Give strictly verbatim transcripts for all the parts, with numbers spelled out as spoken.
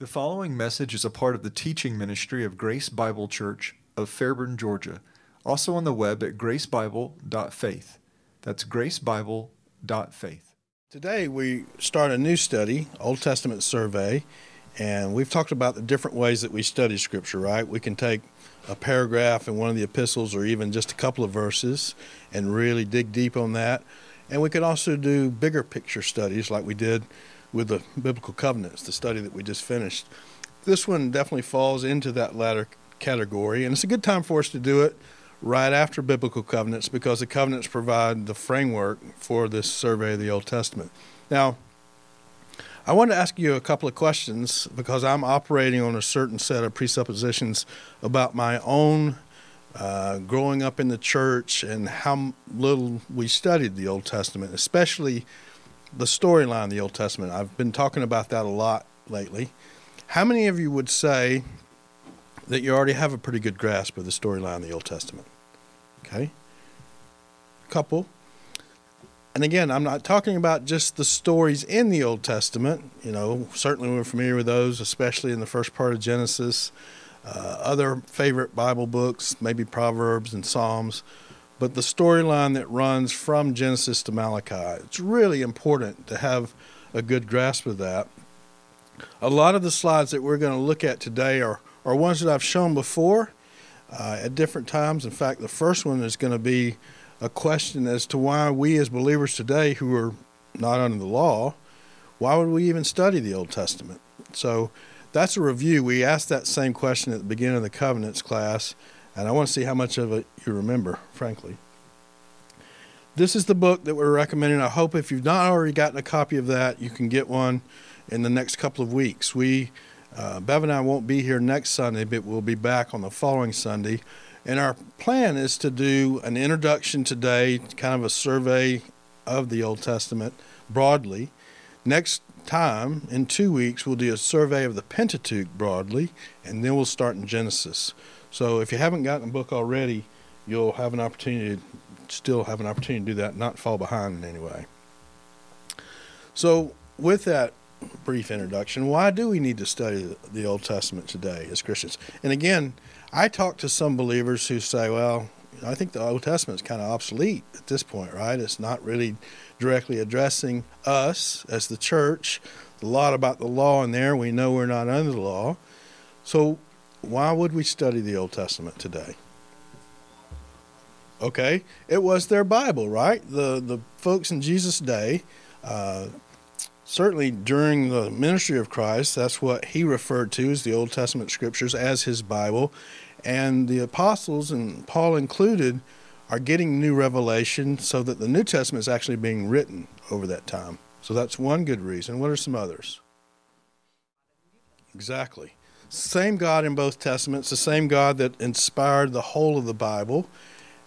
The following message is a part of the teaching ministry of Grace Bible Church of Fairburn, Georgia, also on the web at grace bible dot faith. That's grace bible dot faith. Today we start a new study, Old Testament survey, and we've talked about the different ways that we study Scripture, right? We can take a paragraph in one of the epistles or even just a couple of verses and really dig deep on that. And we could also do bigger picture studies like we did with the biblical covenants, the study that we just finished. This one definitely falls into that latter category, and it's a good time for us to do it right after biblical covenants because the covenants provide the framework for this survey of the Old Testament. Now, I want to ask you a couple of questions because I'm operating on a certain set of presuppositions about my own uh, growing up in the church and how little we studied the Old Testament, especially the storyline of the Old Testament. I've been talking about that a lot lately. How many of you would say that you already have a pretty good grasp of the storyline of the Old Testament? Okay. A couple. And again, I'm not talking about just the stories in the Old Testament. You know, certainly we're familiar with those, especially in the first part of Genesis. Uh, other favorite Bible books, maybe Proverbs and Psalms. But the storyline that runs from Genesis to Malachi, it's really important to have a good grasp of that. A lot of the slides that we're going to look at today are, are ones that I've shown before uh, at different times. In fact, the first one is going to be a question as to why we as believers today who are not under the law, why would we even study the Old Testament? So that's a review. We asked that same question at the beginning of the Covenants class, and I want to see how much of it you remember, frankly. This is the book that we're recommending. I hope if you've not already gotten a copy of that, you can get one in the next couple of weeks. We, uh, Bev and I won't be here next Sunday, but we'll be back on the following Sunday. And our plan is to do an introduction today, kind of a survey of the Old Testament broadly. Next time, in two weeks, we'll do a survey of the Pentateuch broadly, and then we'll start in Genesis. So if you haven't gotten a book already, you'll have an opportunity to still have an opportunity to do that, not fall behind in any way. So with that brief introduction, why do we need to study the Old Testament today as Christians? And again, I talk to some believers who say, well, I think the Old Testament is kind of obsolete at this point, right? It's not really directly addressing us as the church. There's a lot about the law in there. We know we're not under the law. So why would we study the Old Testament today? Okay, it was their Bible, right? The the folks in Jesus' day, uh, certainly during the ministry of Christ, that's what he referred to as the Old Testament scriptures as his Bible. And the apostles, and Paul included, are getting new revelation so that the New Testament is actually being written over that time. So that's one good reason. What are some others? Exactly. Same God in both Testaments, the same God that inspired the whole of the Bible.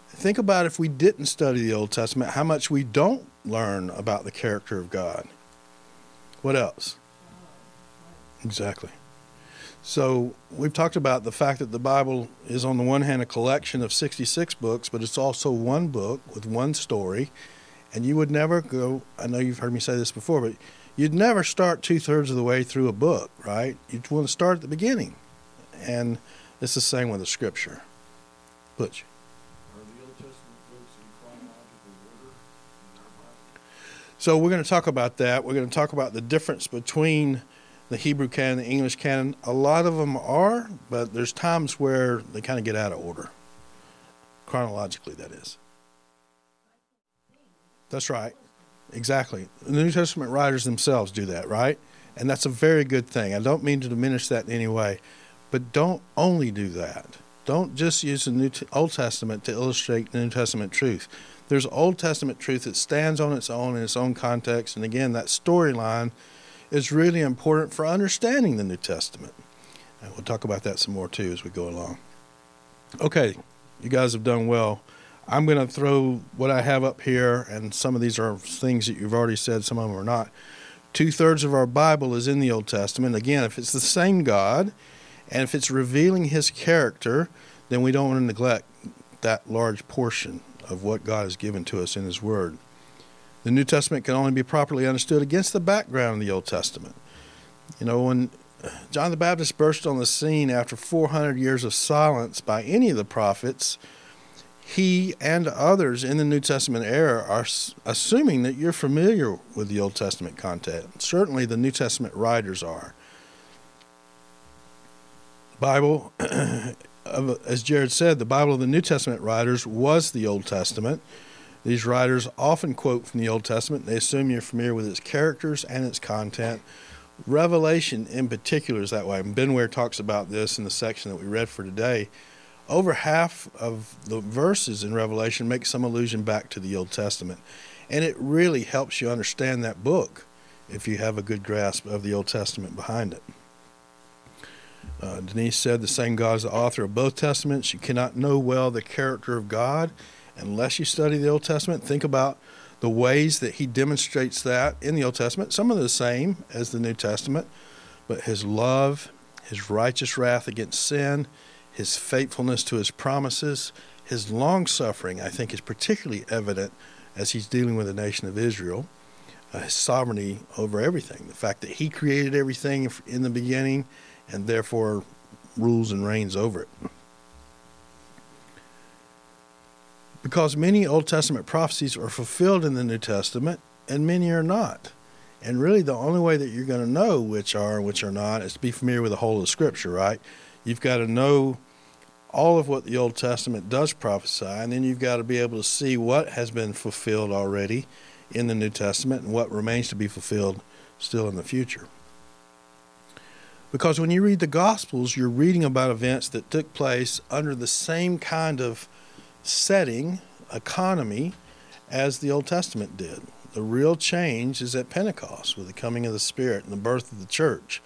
Think about if we didn't study the Old Testament, how much we don't learn about the character of God. What else? Exactly. So we've talked about the fact that the Bible is on the one hand a collection of sixty-six books, but it's also one book with one story. And you would never go, I know you've heard me say this before, but you'd never start two-thirds of the way through a book, right? You'd want to start at the beginning. And it's the same with the Scripture. Butch. Are the Old Testament books in chronological order in their Bible? So we're going to talk about that. We're going to talk about the difference between the Hebrew canon and the English canon. A lot of them are, but there's times where they kind of get out of order. Chronologically, that is. That's right. Exactly. The New Testament writers themselves do that, right? And that's a very good thing. I don't mean to diminish that in any way, but don't only do that. Don't just use the New T- Old Testament to illustrate the New Testament truth. There's Old Testament truth that stands on its own in its own context. And again, that storyline is really important for understanding the New Testament. And we'll talk about that some more too as we go along. Okay, you guys have done well. I'm going to throw what I have up here, and some of these are things that you've already said, some of them are not. Two-thirds of our Bible is in the Old Testament. Again, if it's the same God, and if it's revealing his character, then we don't want to neglect that large portion of what God has given to us in his word. The New Testament can only be properly understood against the background of the Old Testament. You know, when John the Baptist burst on the scene after four hundred years of silence by any of the prophets. He and others in the New Testament era are assuming that you're familiar with the Old Testament content. Certainly the New Testament writers are. Bible, as Jared said, the Bible of the New Testament writers was the Old Testament. These writers often quote from the Old Testament. They assume you're familiar with its characters and its content. Revelation in particular is that way. Ben Ware talks about this in the section that we read for today. Over half of the verses in Revelation make some allusion back to the Old Testament. And it really helps you understand that book if you have a good grasp of the Old Testament behind it. Uh, Denise said, the same God is the author of both Testaments. You cannot know well the character of God unless you study the Old Testament. Think about the ways that he demonstrates that in the Old Testament. Some of the same as the New Testament, but his love, his righteous wrath against sin, his faithfulness to his promises, his long-suffering, I think, is particularly evident as he's dealing with the nation of Israel. Uh, his sovereignty over everything, the fact that he created everything in the beginning and therefore rules and reigns over it. Because many Old Testament prophecies are fulfilled in the New Testament, and many are not. And really the only way that you're going to know which are and which are not is to be familiar with the whole of Scripture, right? You've got to know all of what the Old Testament does prophesy, and then you've got to be able to see what has been fulfilled already in the New Testament and what remains to be fulfilled still in the future. Because when you read the Gospels, you're reading about events that took place under the same kind of setting, economy, as the Old Testament did. The real change is at Pentecost with the coming of the Spirit and the birth of the church.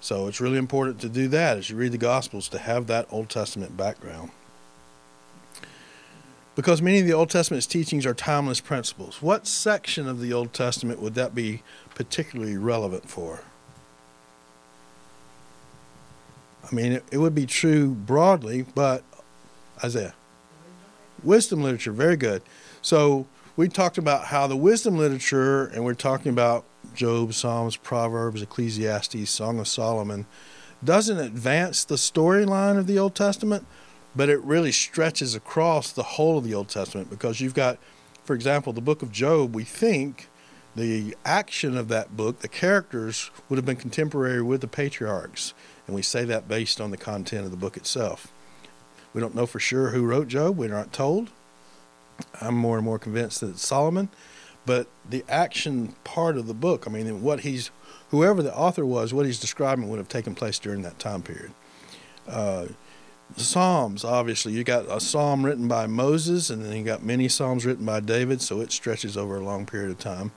So it's really important to do that as you read the Gospels, to have that Old Testament background. Because many of the Old Testament's teachings are timeless principles. What section of the Old Testament would that be particularly relevant for? I mean, it, it would be true broadly, but Isaiah. Wisdom literature, very good. So we talked about how the wisdom literature, and we're talking about Job, Psalms, Proverbs, Ecclesiastes, Song of Solomon, doesn't advance the storyline of the Old Testament, but it really stretches across the whole of the Old Testament, because you've got, for example, the book of Job. We think the action of that book, the characters, would have been contemporary with the patriarchs, and we say that based on the content of the book itself. We don't know for sure who wrote Job. We're not told. I'm more and more convinced that it's Solomon. But the action part of the book, I mean, what he's, whoever the author was, what he's describing would have taken place during that time period. Uh, the Psalms, obviously. You got a psalm written by Moses, and then you got many psalms written by David, so it stretches over a long period of time.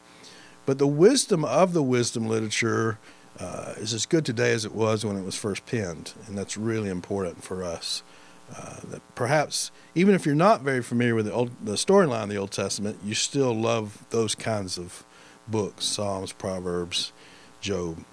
But the wisdom of the wisdom literature uh, is as good today as it was when it was first penned, and that's really important for us. Uh, that perhaps even if you're not very familiar with the, old, the storyline of the Old Testament, you still love those kinds of books, Psalms, Proverbs, Job.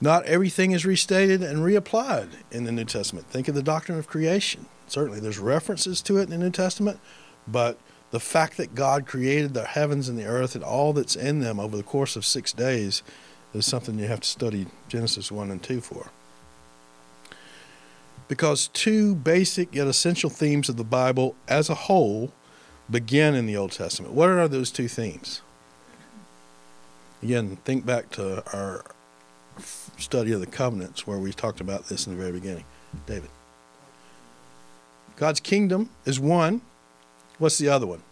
Not everything is restated and reapplied in the New Testament. Think of the doctrine of creation. Certainly there's references to it in the New Testament, but the fact that God created the heavens and the earth and all that's in them over the course of six days is something you have to study Genesis one and two for. Because two basic yet essential themes of the Bible as a whole begin in the Old Testament. What are those two themes? Again, think back to our study of the covenants where we talked about this in the very beginning. David. God's kingdom is one. What's the other one?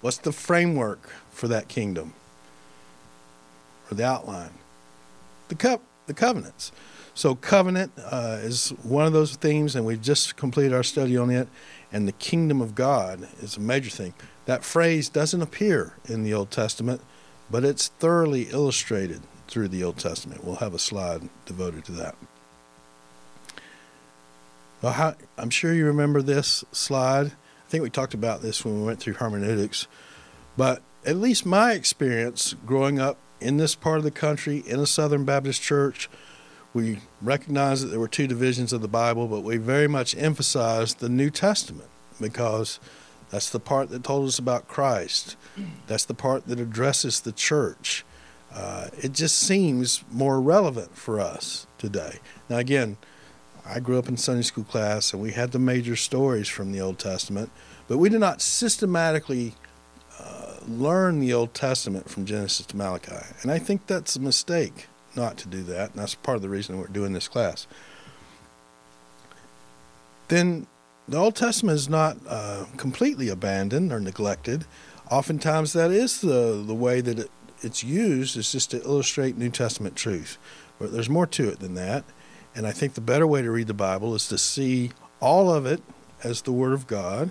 What's the framework for that kingdom? Or the outline? The co- the covenants. So covenant uh, is one of those themes, and we've just completed our study on it, and the kingdom of God is a major thing. That phrase doesn't appear in the Old Testament, but it's thoroughly illustrated through the Old Testament. We'll have a slide devoted to that. Well, how, I'm sure you remember this slide. I think we talked about this when we went through hermeneutics, but at least my experience growing up in this part of the country, in a Southern Baptist church, we recognize that there were two divisions of the Bible, but we very much emphasized the New Testament because that's the part that told us about Christ. That's the part that addresses the church. Uh, it just seems more relevant for us today. Now, again, I grew up in Sunday school class, and we had the major stories from the Old Testament, but we did not systematically uh, learn the Old Testament from Genesis to Malachi. And I think that's a mistake not to do that, and that's part of the reason we're doing this class. Then the Old Testament is not uh, completely abandoned or neglected. Oftentimes that is the, the way that it, it's used, is just to illustrate New Testament truth. But there's more to it than that. And I think the better way to read the Bible is to see all of it as the Word of God,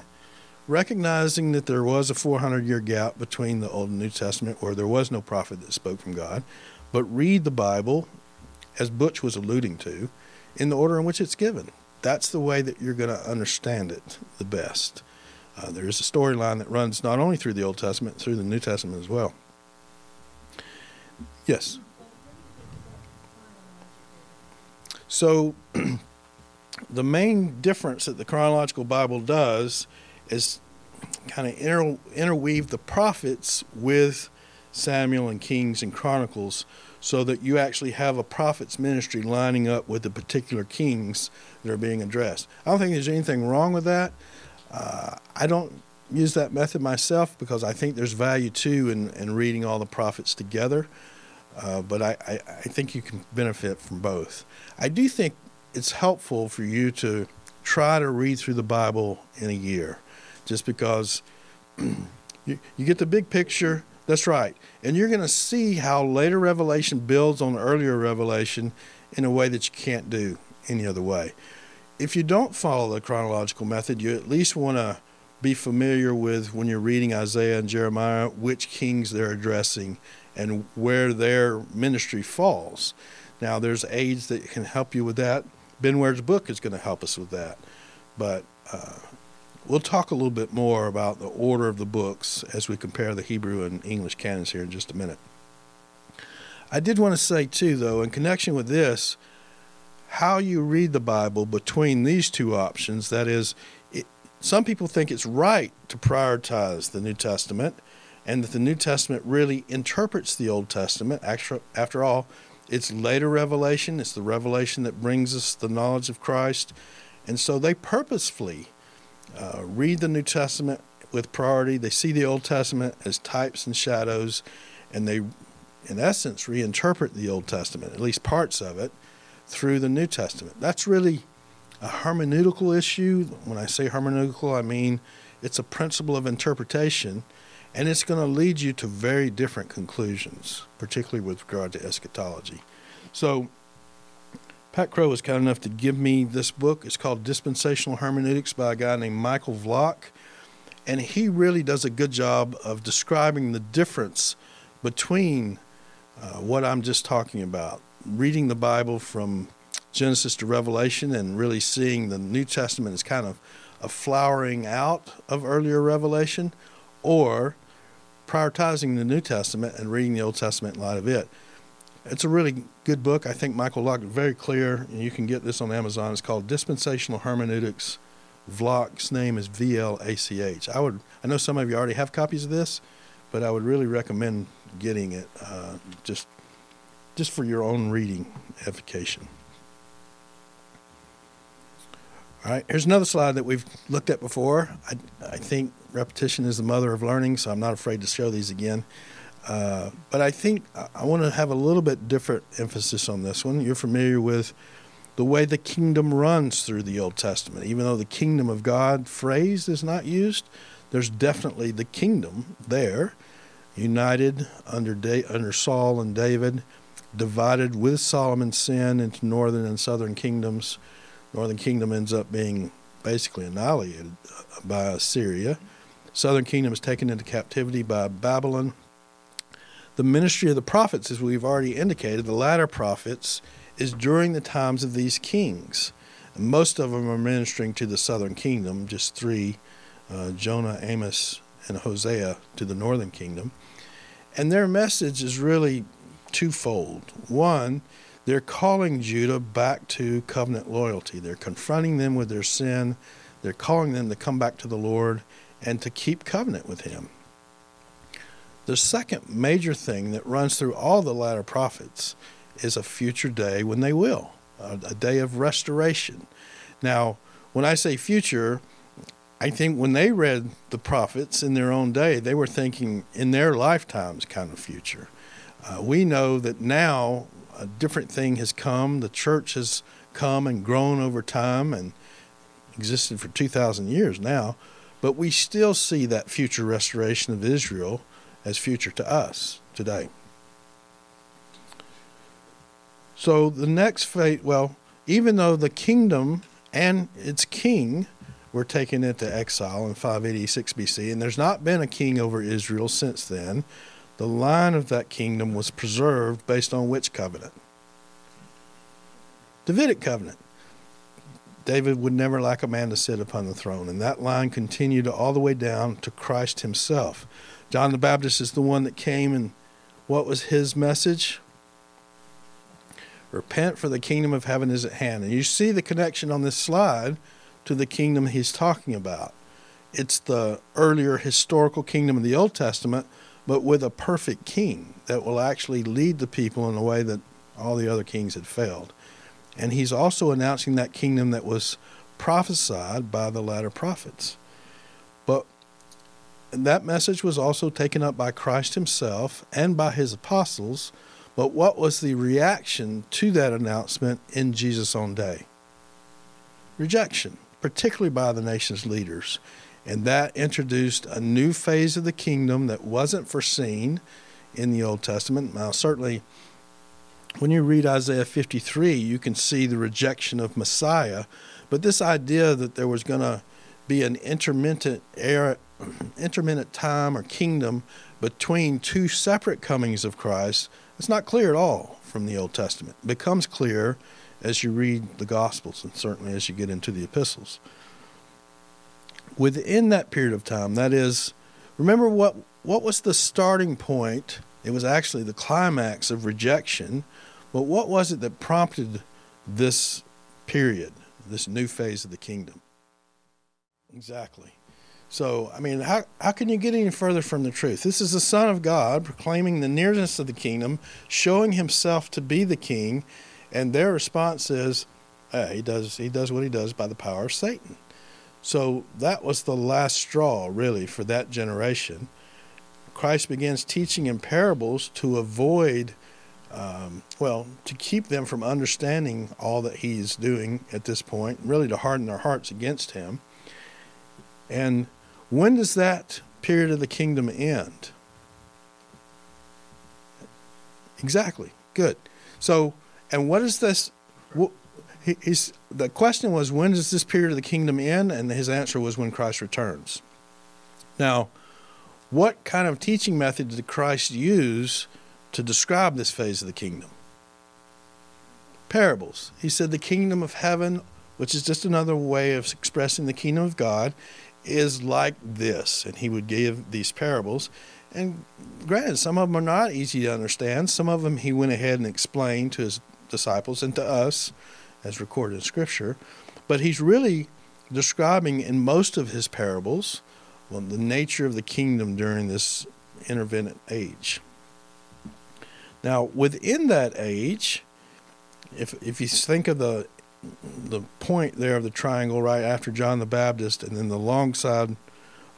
recognizing that there was a four hundred year gap between the Old and New Testament where there was no prophet that spoke from God, but read the Bible, as Butch was alluding to, in the order in which it's given. That's the way that you're going to understand it the best. Uh, there is a storyline that runs not only through the Old Testament, through the New Testament as well. Yes? So the main difference that the chronological Bible does is kind of inter interweave the prophets with Samuel and Kings and Chronicles, so that you actually have a prophet's ministry lining up with the particular kings that are being addressed. I don't think there's anything wrong with that. Uh, I don't use that method myself because I think there's value too in, in reading all the prophets together. Uh, but I, I, I think you can benefit from both. I do think it's helpful for you to try to read through the Bible in a year, just because you, you get the big picture. That's right. And you're going to see how later revelation builds on earlier revelation in a way that you can't do any other way. If you don't follow the chronological method, you at least want to be familiar with, when you're reading Isaiah and Jeremiah, which kings they're addressing and where their ministry falls. Now, there's aids that can help you with that. Ben Ware's book is going to help us with that. But uh, we'll talk a little bit more about the order of the books as we compare the Hebrew and English canons here in just a minute. I did want to say, too, though, in connection with this, how you read the Bible between these two options, that is, it, some people think it's right to prioritize the New Testament, and that the New Testament really interprets the Old Testament. After, after all, it's later revelation. It's the revelation that brings us the knowledge of Christ. And so they purposefully uh, read the New Testament with priority. They see the Old Testament as types and shadows, and they, in essence, reinterpret the Old Testament, at least parts of it, through the New Testament. That's really a hermeneutical issue. When I say hermeneutical, I mean it's a principle of interpretation. And it's going to lead you to very different conclusions, particularly with regard to eschatology. So Pat Crow was kind enough to give me this book. It's called Dispensational Hermeneutics by a guy named Michael Vlach. And he really does a good job of describing the difference between uh, what I'm just talking about, reading the Bible from Genesis to Revelation and really seeing the New Testament as kind of a flowering out of earlier revelation, or prioritizing the New Testament and reading the Old Testament in light of it. It's a really good book. I think Michael Vlach is very clear, and you can get this on Amazon. It's called Dispensational Hermeneutics. Vlach's name is V L A C H. I would, I know some of you already have copies of this, but I would really recommend getting it uh, just, just for your own reading edification. All right, here's another slide that we've looked at before. I, I think repetition is the mother of learning, so I'm not afraid to show these again. Uh, but I think I, I want to have a little bit different emphasis on this one. You're familiar with the way the kingdom runs through the Old Testament. Even though the kingdom of God phrase is not used, there's definitely the kingdom there, united under, da under Saul and David, divided with Solomon's sin into northern and southern kingdoms. Northern kingdom ends up being basically annihilated by Assyria. Southern kingdom is taken into captivity by Babylon. The ministry of the prophets, as we've already indicated, the latter prophets, is during the times of these kings. And most of them are ministering to the southern kingdom, just three, uh, Jonah, Amos, and Hosea, to the northern kingdom. And their message is really twofold. One, they're calling Judah back to covenant loyalty. They're confronting them with their sin. They're calling them to come back to the Lord and to keep covenant with him. The second major thing that runs through all the latter prophets is a future day when they will, a, a day of restoration. Now, when I say future, I think when they read the prophets in their own day, they were thinking in their lifetimes kind of future. Uh, we know that now a different thing has come. The church has come and grown over time and existed for two thousand years now, but we still see that future restoration of Israel as future to us today. So the next phase, well, even though the kingdom and its king were taken into exile in five eighty-six B C, and there's not been a king over Israel since then, the line of that kingdom was preserved based on which covenant? Davidic covenant. David would never lack a man to sit upon the throne, and that line continued all the way down to Christ himself. John the Baptist is the one that came, and what was his message? Repent, for the kingdom of heaven is at hand. And you see the connection on this slide to the kingdom he's talking about. It's the earlier historical kingdom of the Old Testament, but with a perfect king that will actually lead the people in a way that all the other kings had failed. And he's also announcing that kingdom that was prophesied by the latter prophets. But that message was also taken up by Christ himself and by his apostles. But what was the reaction to that announcement in Jesus' own day? Rejection, particularly by the nation's leaders. And that introduced a new phase of the kingdom that wasn't foreseen in the Old Testament. Now, certainly, when you read Isaiah fifty-three, you can see the rejection of Messiah. But this idea that there was going to be an intermittent era, intermittent time or kingdom between two separate comings of Christ, it's not clear at all from the Old Testament. It becomes clear as you read the Gospels and certainly as you get into the epistles. Within that period of time, that is, remember what, what was the starting point? It was actually the climax of rejection. But what was it that prompted this period, this new phase of the kingdom? Exactly. So, I mean, how, how can you get any further from the truth? This is the Son of God proclaiming the nearness of the kingdom, showing himself to be the king, and their response is, uh, he does, he does what he does by the power of Satan. So that was the last straw, really, for that generation. Christ begins teaching in parables to avoid, um, well, to keep them from understanding all that he's doing at this point, really to harden their hearts against him. And when does that period of the kingdom end? Exactly. Good. So, and what is this? Well, he, he's, the question was, when does this period of the kingdom end? And his answer was when Christ returns. Now, what kind of teaching method did Christ use to describe this phase of the kingdom? Parables. He said the kingdom of heaven, which is just another way of expressing the kingdom of God, is like this. And he would give these parables. And granted, some of them are not easy to understand. Some of them he went ahead and explained to his disciples and to us, as recorded in Scripture. But he's really describing in most of his parables, well, the nature of the kingdom during this intervenant age. Now, within that age, if, if you think of the the point there of the triangle right after John the Baptist, and then the long side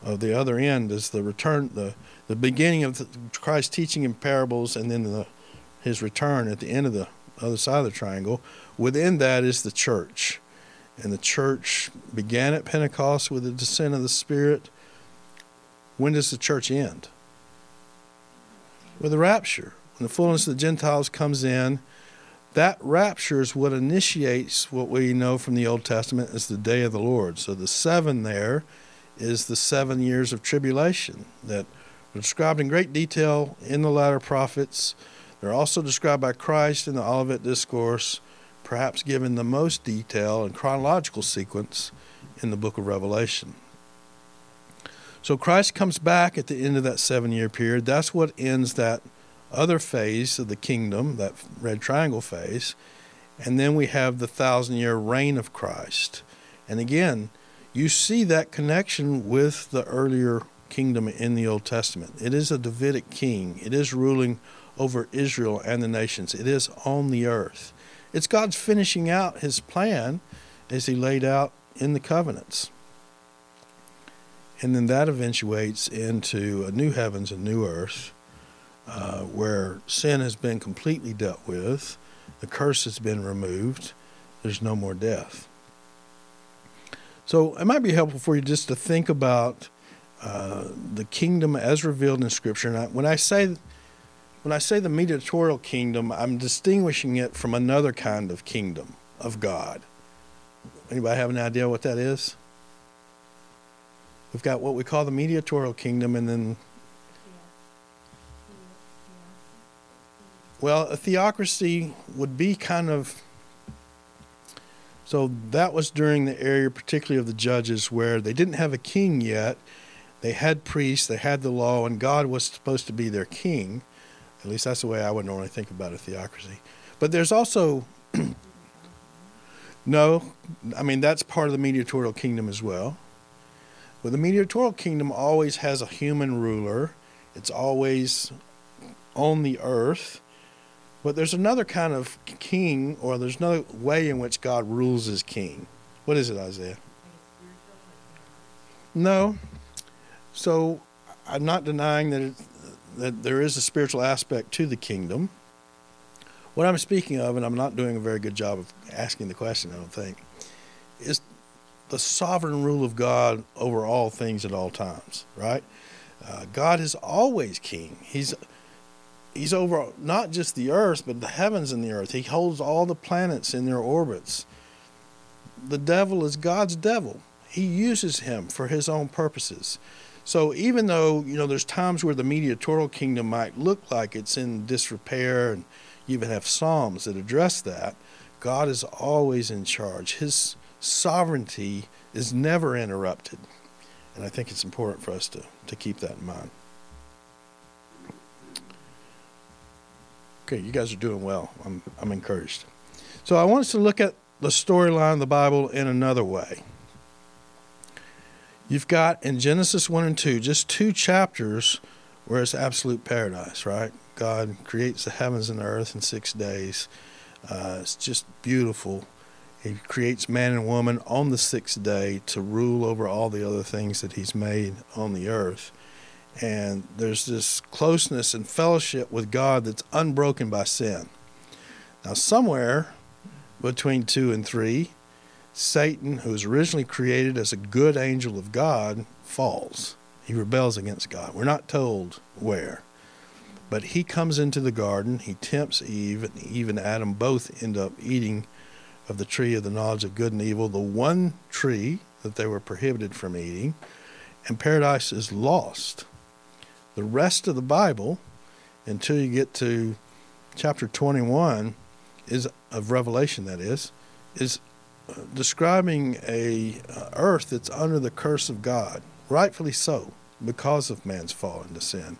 of the other end is the return, the, the beginning of the, Christ's teaching in parables, and then the, his return at the end of the other side of the triangle. Within that is the church. And the church began at Pentecost with the descent of the Spirit. When does the church end? With the rapture. When the fullness of the Gentiles comes in, that rapture is what initiates what we know from the Old Testament as the day of the Lord. So the seven there is the seven years of tribulation that are described in great detail in the latter prophets. They're also described by Christ in the Olivet Discourse, perhaps given the most detail and chronological sequence in the book of Revelation. So Christ comes back at the end of that seven-year period. That's what ends that other phase of the kingdom, that red triangle phase. And then we have the thousand-year reign of Christ. And again, you see that connection with the earlier kingdom in the Old Testament. It is a Davidic king. It is ruling over Israel and the nations. It is on the earth. It's God's finishing out his plan as he laid out in the covenants. And then that eventuates into a new heavens and new earth, uh, where sin has been completely dealt with, the curse has been removed, there's no more death. So it might be helpful for you just to think about uh, the kingdom as revealed in Scripture. And I, when I say when I say the mediatorial kingdom, I'm distinguishing it from another kind of kingdom of God. Anybody have an idea what that is? We've got what we call the mediatorial kingdom, and then, well, a theocracy would be kind of, so that was during the era particularly of the judges where they didn't have a king yet. They had priests, they had the law, and God was supposed to be their king. At least that's the way I would normally think about a theocracy. But there's also, no, I mean, that's part of the mediatorial kingdom as well. Well, the mediatorial kingdom always has a human ruler. It's always on the earth. But there's another kind of king, or there's another way in which God rules as king. What is it, Isaiah? No. So I'm not denying that, it, that there is a spiritual aspect to the kingdom. What I'm speaking of, and I'm not doing a very good job of asking the question, I don't think, is the sovereign rule of God over all things at all times, right? Uh, God is always king. He's he's over not just the earth, but the heavens and the earth. He holds all the planets in their orbits. The devil is God's devil. He uses him for his own purposes. So even though, you know, there's times where the mediatorial kingdom might look like it's in disrepair, and you even have Psalms that address that, God is always in charge. His sovereignty is never interrupted, and I think it's important for us to, to keep that in mind. Okay, you guys are doing well. I'm, I'm encouraged. So I want us to look at the storyline of the Bible in another way. You've got in Genesis one and two, just two chapters where it's absolute paradise, right? God creates the heavens and the earth in six days. Uh, it's just beautiful. He creates man and woman on the sixth day to rule over all the other things that he's made on the earth. And there's this closeness and fellowship with God that's unbroken by sin. Now, somewhere between two and three, Satan, who was originally created as a good angel of God, falls. He rebels against God. We're not told where. But he comes into the garden. He tempts Eve, and Eve and Adam both end up eating of the tree of the knowledge of good and evil, the one tree that they were prohibited from eating, and paradise is lost. The rest of the Bible, until you get to chapter twenty-one is of Revelation, that is, is describing a earth that's under the curse of God, rightfully so, because of man's fall into sin.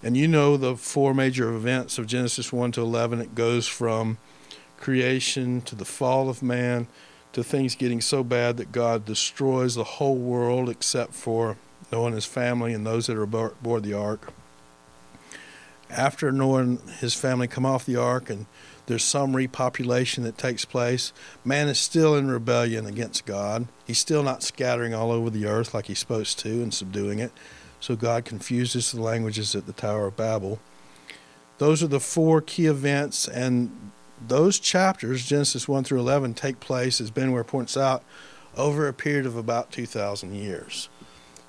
And you know the four major events of Genesis one to eleven. It goes from creation to the fall of man to things getting so bad that God destroys the whole world except for Noah and his family and those that are aboard the ark. After Noah and his family come off the ark and there's some repopulation that takes place, man is still in rebellion against God. He's still not scattering all over the earth like he's supposed to and subduing it. So God confuses the languages at the Tower of Babel. Those are the four key events, and those chapters, Genesis one through eleven, take place, as Ben Ware points out, over a period of about two thousand years.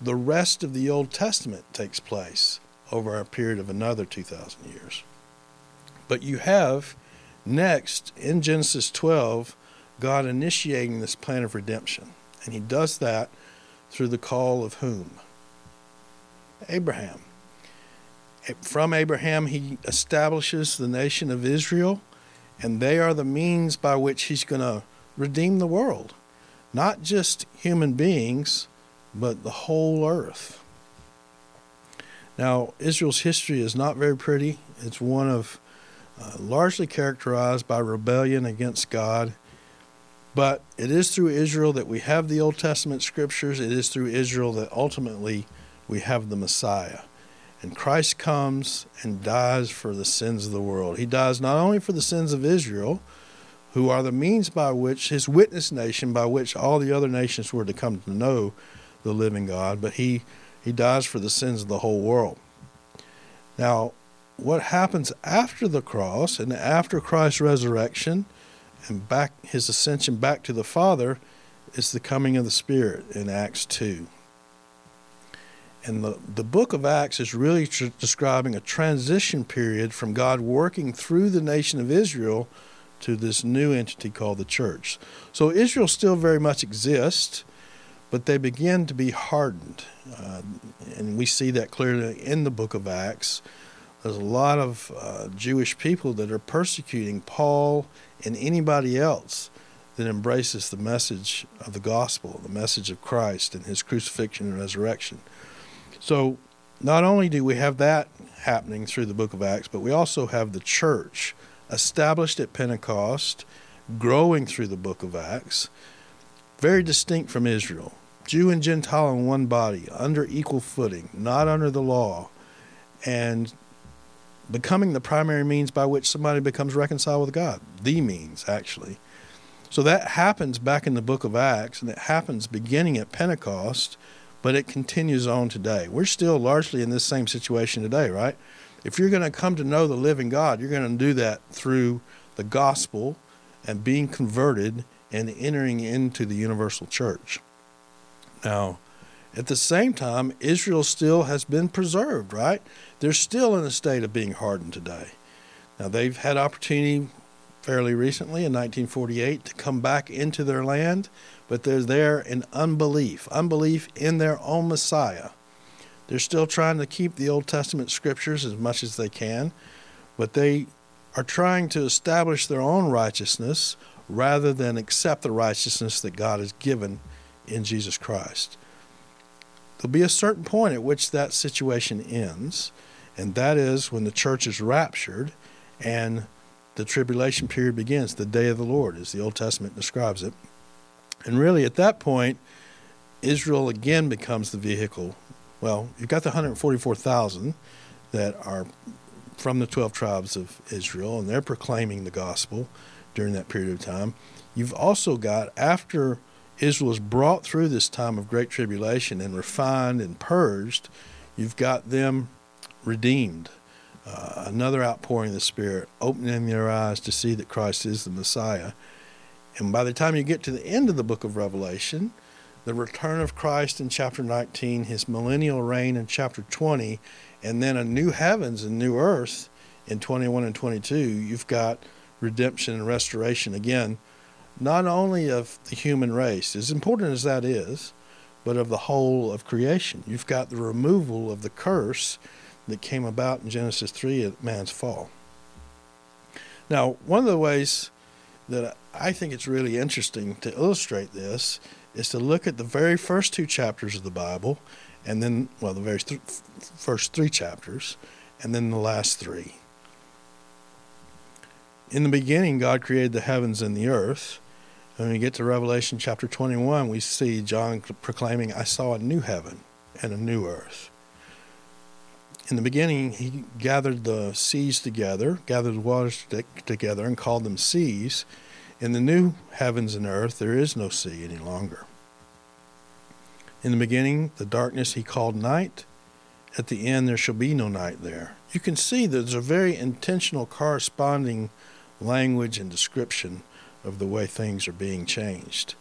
The rest of the Old Testament takes place over a period of another two thousand years. But you have next, in Genesis twelve, God initiating this plan of redemption. And he does that through the call of whom? Abraham. From Abraham, he establishes the nation of Israel. And they are the means by which he's going to redeem the world. Not just human beings, but the whole earth. Now, Israel's history is not very pretty. It's one of uh, largely characterized by rebellion against God. But it is through Israel that we have the Old Testament scriptures. It is through Israel that ultimately we have the Messiah. And Christ comes and dies for the sins of the world. He dies not only for the sins of Israel, who are the means by which his witness nation, by which all the other nations were to come to know the living God, but he, he dies for the sins of the whole world. Now, what happens after the cross and after Christ's resurrection and back his ascension back to the Father is the coming of the Spirit in Acts two. And the, the book of Acts is really tr- describing a transition period from God working through the nation of Israel to this new entity called the church. So Israel still very much exists, but they begin to be hardened. Uh, and we see that clearly in the book of Acts. There's a lot of uh, Jewish people that are persecuting Paul and anybody else that embraces the message of the gospel, the message of Christ and his crucifixion and resurrection. So not only do we have that happening through the book of Acts, but we also have the church established at Pentecost, growing through the book of Acts, very distinct from Israel, Jew and Gentile in one body, under equal footing, not under the law, and becoming the primary means by which somebody becomes reconciled with God, the means, actually. So that happens back in the book of Acts, and it happens beginning at Pentecost, but it continues on today. We're still largely in this same situation today, right? If you're going to come to know the living God, you're going to do that through the gospel and being converted and entering into the universal church. Now, at the same time, Israel still has been preserved, right? They're still in a state of being hardened today. Now, they've had opportunity fairly recently in nineteen forty-eight to come back into their land, but they're there in unbelief, unbelief in their own Messiah. They're still trying to keep the Old Testament scriptures as much as they can, but they are trying to establish their own righteousness rather than accept the righteousness that God has given in Jesus Christ. There'll be a certain point at which that situation ends, and that is when the church is raptured and the tribulation period begins. The day of the Lord, as the Old Testament describes it. And really at that point, Israel again becomes the vehicle. Well, you've got the one hundred forty-four thousand that are from the twelve tribes of Israel, and they're proclaiming the gospel during that period of time. You've also got, after Israel is brought through this time of great tribulation and refined and purged, you've got them redeemed. Uh, another outpouring of the Spirit, opening their eyes to see that Christ is the Messiah. And by the time you get to the end of the book of Revelation, the return of Christ in chapter nineteen, his millennial reign in chapter twenty, and then a new heavens and new earth in twenty-one and twenty-two, you've got redemption and restoration again, not only of the human race, as important as that is, but of the whole of creation. You've got the removal of the curse that came about in Genesis three at man's fall. Now, one of the ways that I think it's really interesting to illustrate this is to look at the very first two chapters of the Bible, and then, well, the very th- first three chapters, and then the last three. In the beginning, God created the heavens and the earth. When we get to Revelation chapter twenty-one, we see John proclaiming, "I saw a new heaven and a new earth." In the beginning, he gathered the seas together, gathered the waters together, and called them seas. In the new heavens and earth, there is no sea any longer. In the beginning, the darkness he called night. At the end, there shall be no night there. You can see there's a very intentional corresponding language and description of the way things are being changed.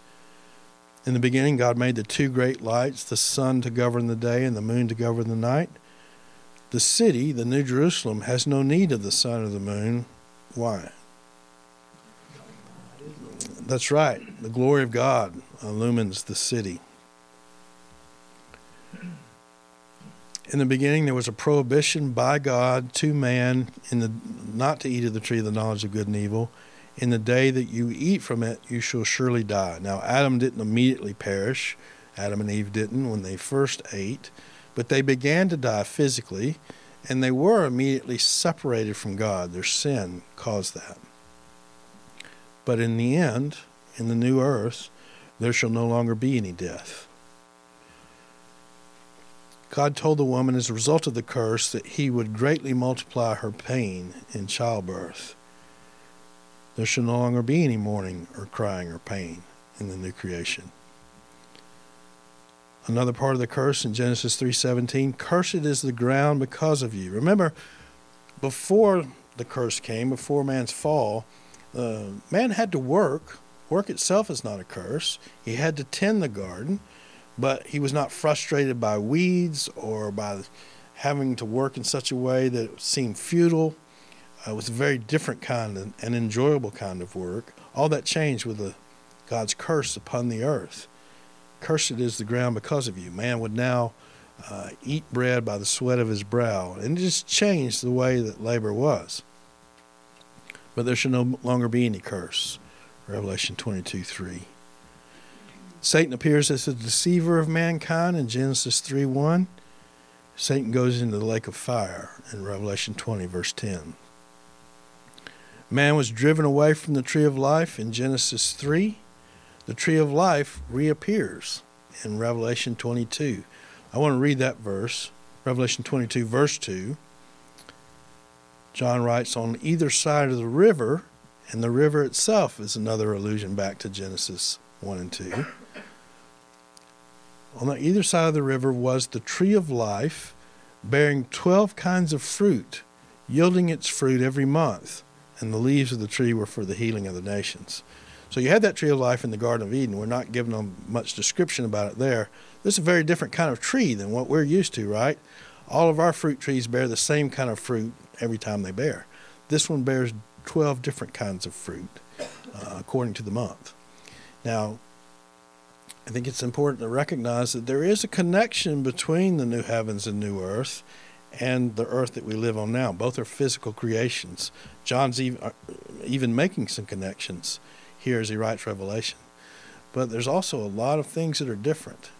In the beginning, God made the two great lights, the sun to govern the day and the moon to govern the night. The city, the New Jerusalem, has no need of the sun or the moon. Why? That's right. The glory of God illumines the city. In the beginning, there was a prohibition by God to man in the not to eat of the tree of the knowledge of good and evil. In the day that you eat from it, you shall surely die. Now, Adam didn't immediately perish. Adam and Eve didn't when they first ate. But they began to die physically, and they were immediately separated from God. Their sin caused that. But in the end, in the new earth, there shall no longer be any death. God told the woman as a result of the curse that he would greatly multiply her pain in childbirth. There shall no longer be any mourning or crying or pain in the new creation. Another part of the curse in Genesis three seventeen, cursed is the ground because of you. Remember, before the curse came, before man's fall, uh, man had to work. Work itself is not a curse. He had to tend the garden, but he was not frustrated by weeds or by having to work in such a way that it seemed futile. Uh, it was a very different kind of, an enjoyable kind of work. All that changed with the, God's curse upon the earth. Cursed is the ground because of you. Man would now uh, eat bread by the sweat of his brow. And it just changed the way that labor was. But there shall no longer be any curse. Revelation twenty-two three. Satan appears as the deceiver of mankind in Genesis three one. Satan goes into the lake of fire in Revelation twenty verse ten. Man was driven away from the tree of life in Genesis three. The tree of life reappears in Revelation twenty-two. I want to read that verse, Revelation twenty-two, verse two. John writes, on either side of the river, and the river itself is another allusion back to Genesis one and two. On the either side of the river was the tree of life, bearing twelve kinds of fruit, yielding its fruit every month, and the leaves of the tree were for the healing of the nations. So you had that tree of life in the Garden of Eden. We're not giving them much description about it there. This is a very different kind of tree than what we're used to, right? All of our fruit trees bear the same kind of fruit every time they bear. This one bears twelve different kinds of fruit uh, according to the month. Now, I think it's important to recognize that there is a connection between the new heavens and new earth and the earth that we live on now. Both are physical creations. John's even, uh, even making some connections here as he writes Revelation. But there's also a lot of things that are different,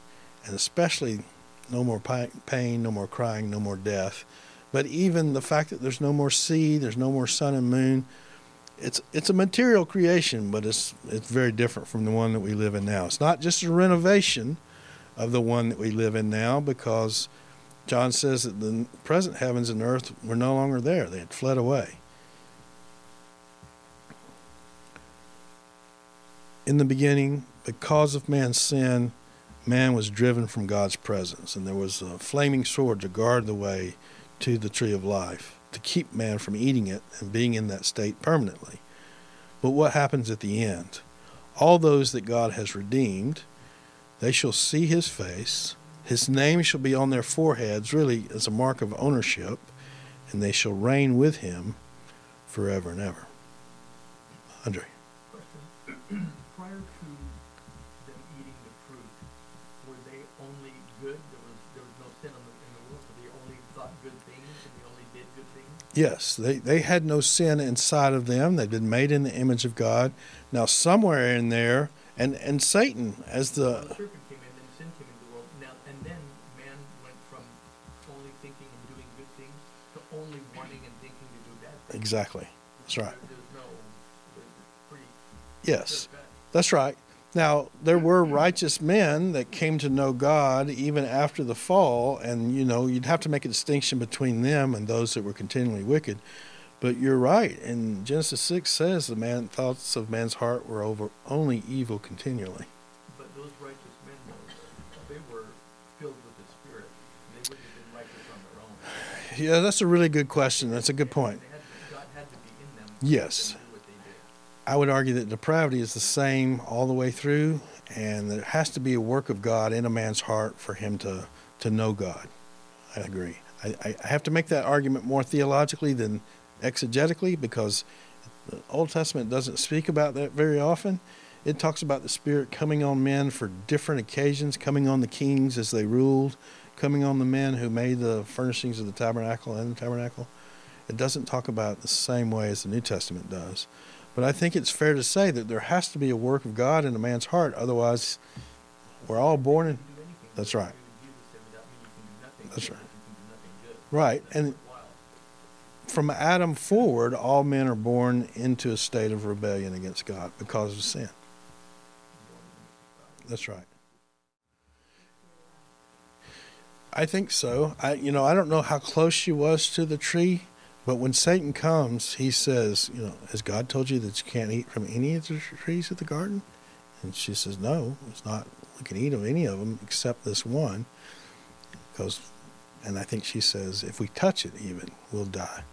and especially no more pain, no more crying, no more death. But even the fact that there's no more sea, there's no more sun and moon, it's it's a material creation, but it's it's very different from the one that we live in now. It's not just a renovation of the one that we live in now, because John says that the present heavens and earth were no longer there. They had fled away. In the beginning, because of man's sin, man was driven from God's presence, and there was a flaming sword to guard the way to the tree of life, to keep man from eating it and being in that state permanently. But what happens at the end? All those that God has redeemed, they shall see his face, his name shall be on their foreheads, really as a mark of ownership, and they shall reign with him forever and ever. Andre. Question. Prior to them eating the fruit, were they only good? There was, there was no sin in the, in the world, so they only thought good things and they only did good things? Yes, they, they had no sin inside of them. They'd been made in the image of God. Now, somewhere in there, and, and Satan as the... Well, the serpent came in, then sin came into the world. Now, and then man went from only thinking and doing good things to only wanting and thinking to do bad things. Exactly, that's right. There's no free... Yes. That's right. Now, there were righteous men that came to know God even after the fall, and, you know, you'd have to make a distinction between them and those that were continually wicked. But you're right, and Genesis six says the man, thoughts of man's heart were over only evil continually. But those righteous men, though, they were filled with the Spirit. They wouldn't have been righteous on their own. Yeah, that's a really good question. That's a good point. They had to, God had to be in them. Yes. I would argue that depravity is the same all the way through, and that it has to be a work of God in a man's heart for him to, to know God. I agree. I, I have to make that argument more theologically than exegetically, because the Old Testament doesn't speak about that very often. It talks about the Spirit coming on men for different occasions, coming on the kings as they ruled, coming on the men who made the furnishings of the tabernacle and the tabernacle. It doesn't talk about it the same way as the New Testament does. But I think it's fair to say that there has to be a work of God in a man's heart. Otherwise, we're all born in... That's right. That's right. Right. And from Adam forward, all men are born into a state of rebellion against God because of sin. That's right. I think so. I, you know, I don't know how close she was to the tree, but when Satan comes, he says, you know, has God told you that you can't eat from any of the trees of the garden? And she says, no, it's not. We can eat of any of them except this one. Because, and I think she says, if we touch it even, we'll die.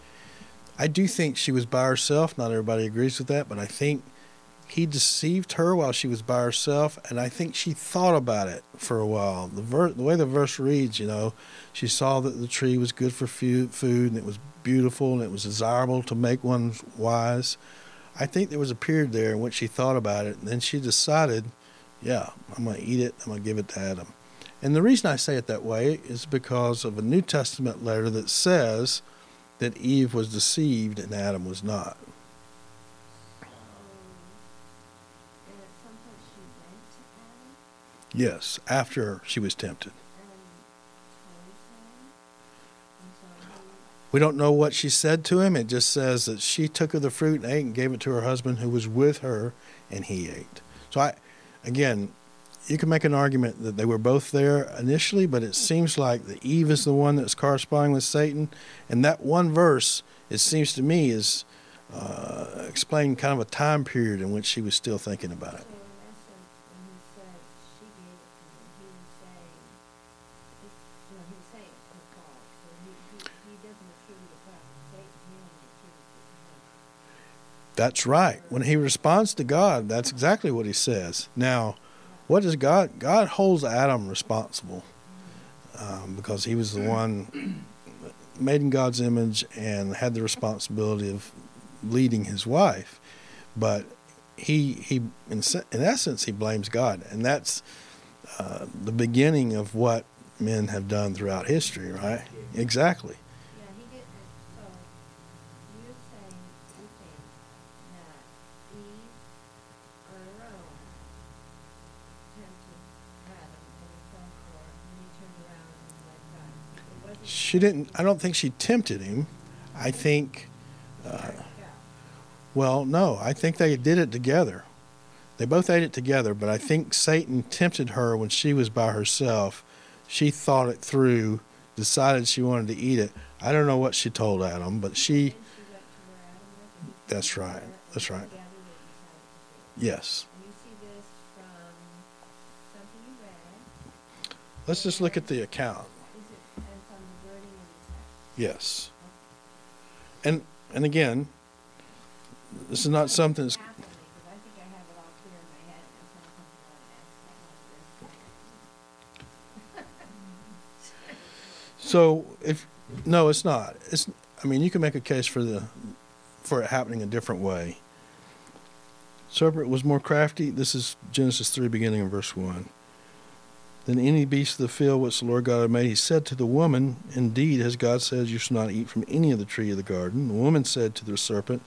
I do think she was by herself. Not everybody agrees with that, but I think he deceived her while she was by herself, and I think she thought about it for a while. The, ver the way the verse reads, you know, she saw that the tree was good for food, and it was beautiful, and it was desirable to make one wise. I think there was a period there in which she thought about it, and then she decided, yeah, I'm going to eat it, I'm going to give it to Adam. And the reason I say it that way is because of a New Testament letter that says that Eve was deceived and Adam was not. Yes, after she was tempted. We don't know what she said to him. It just says that she took of the fruit and ate and gave it to her husband who was with her, and he ate. So, I, again, you can make an argument that they were both there initially, but it seems like the Eve is the one that's corresponding with Satan. And that one verse, it seems to me, is uh, explaining kind of a time period in which she was still thinking about it. That's right. When he responds to God, that's exactly what he says. Now, what does God? God holds Adam responsible um, because he was the one made in God's image and had the responsibility of leading his wife. But he, he in, in essence, he blames God. And that's uh, the beginning of what men have done throughout history, right? Exactly. She didn't, I don't think she tempted him. I think, uh, well, no, I think they did it together. They both ate it together, but I think Satan tempted her when she was by herself. She thought it through, decided she wanted to eat it. I don't know what she told Adam, but she, that's right, that's right. Yes. Let's just look at the account. Yes. And and again, this is not something that's... So if no, it's not. It's I mean, you can make a case for the for it happening a different way. Serpent was more crafty. This is Genesis three beginning in verse one. Than any beast of the field which the Lord God had made. He said to the woman, indeed, as God says, you shall not eat from any of the tree of the garden. The woman said to the serpent,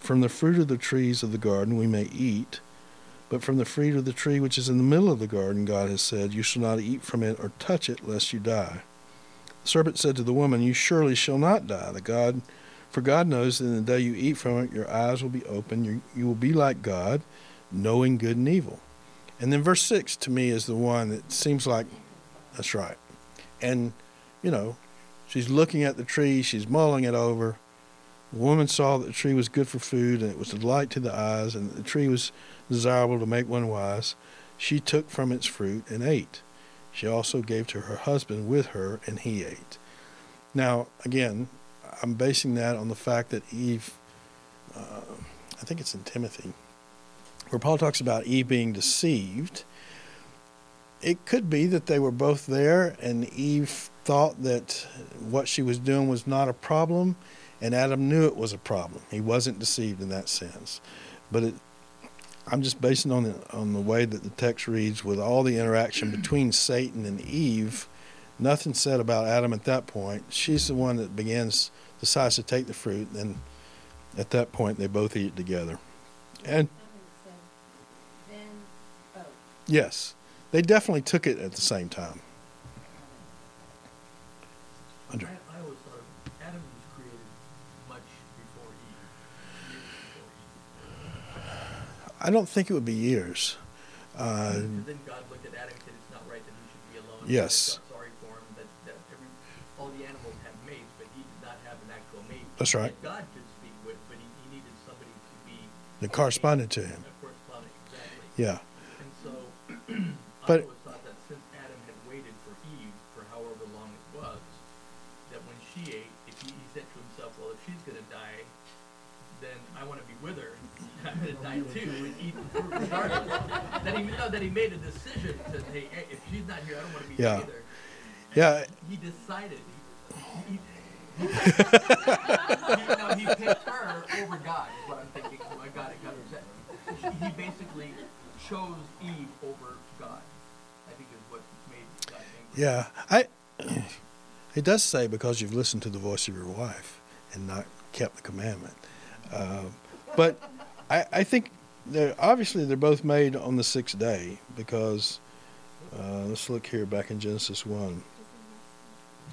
from the fruit of the trees of the garden we may eat, but from the fruit of the tree which is in the middle of the garden, God has said, you shall not eat from it or touch it, lest you die. The serpent said to the woman, you surely shall not die. The God, for God knows that in the day you eat from it, your eyes will be open. You, you will be like God, knowing good and evil. And then verse six, to me, is the one that seems like, that's right. And, you know, she's looking at the tree. She's mulling it over. The woman saw that the tree was good for food, and it was a delight to the eyes, and that the tree was desirable to make one wise. She took from its fruit and ate. She also gave to her husband with her, and he ate. Now, again, I'm basing that on the fact that Eve, uh, I think it's in Timothy, where Paul talks about Eve being deceived. It could be that they were both there and Eve thought that what she was doing was not a problem, and Adam knew it was a problem. He wasn't deceived in that sense. But it, I'm just basing on the, on the way that the text reads with all the interaction between Satan and Eve. Nothing said about Adam at that point. She's the one that begins, decides to take the fruit, and at that point they both eat it together. And yes, they definitely took it at the same time. Under. I, I always thought Adam was created much before Eve. Before Eve. I don't think it would be years. Uh, and then God looked at Adam and said, it's not right that he should be alone. Yes. Sorry for him, that, that That's right. God could speak with, but he needed somebody to be that corresponded to him. Corresponded, exactly. Yeah. And so but, I always thought that since Adam had waited for Eve for however long it was, that when she ate, if he, he said to himself, well, if she's going to die, then I want to be with her. I'm going to die too and eat the fruit regardless. That he, no, that he made a decision to, hey, if she's not here, I don't want to be yeah. here either. And yeah. He decided. He, he, no, he picked her over God, is what I'm thinking. Oh my God, I got upset. He basically chose Eve over God, I think, is what made God angry. Yeah. I, it does say, because you've listened to the voice of your wife and not kept the commandment. Uh, but I, I think they're, obviously they're both made on the sixth day, because uh, let's look here back in Genesis one.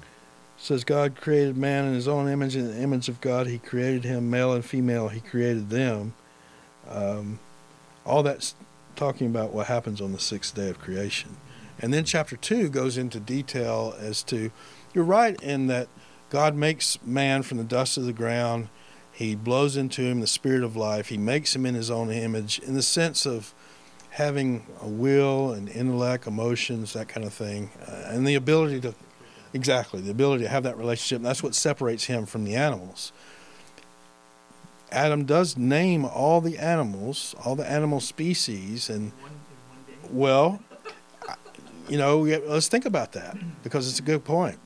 It says, God created man in his own image. In the image of God he created him, male and female he created them. Um, all that's talking about what happens on the sixth day of creation. And then chapter two goes into detail as to, you're right in that God makes man from the dust of the ground. He blows into him the spirit of life. He makes him in his own image, in the sense of having a will and intellect, emotions, that kind of thing, uh, and the ability to, exactly, the ability to have that relationship. That's what separates him from the animals. Adam does name all the animals, all the animal species, and well, you know, let's think about that, because it's a good point.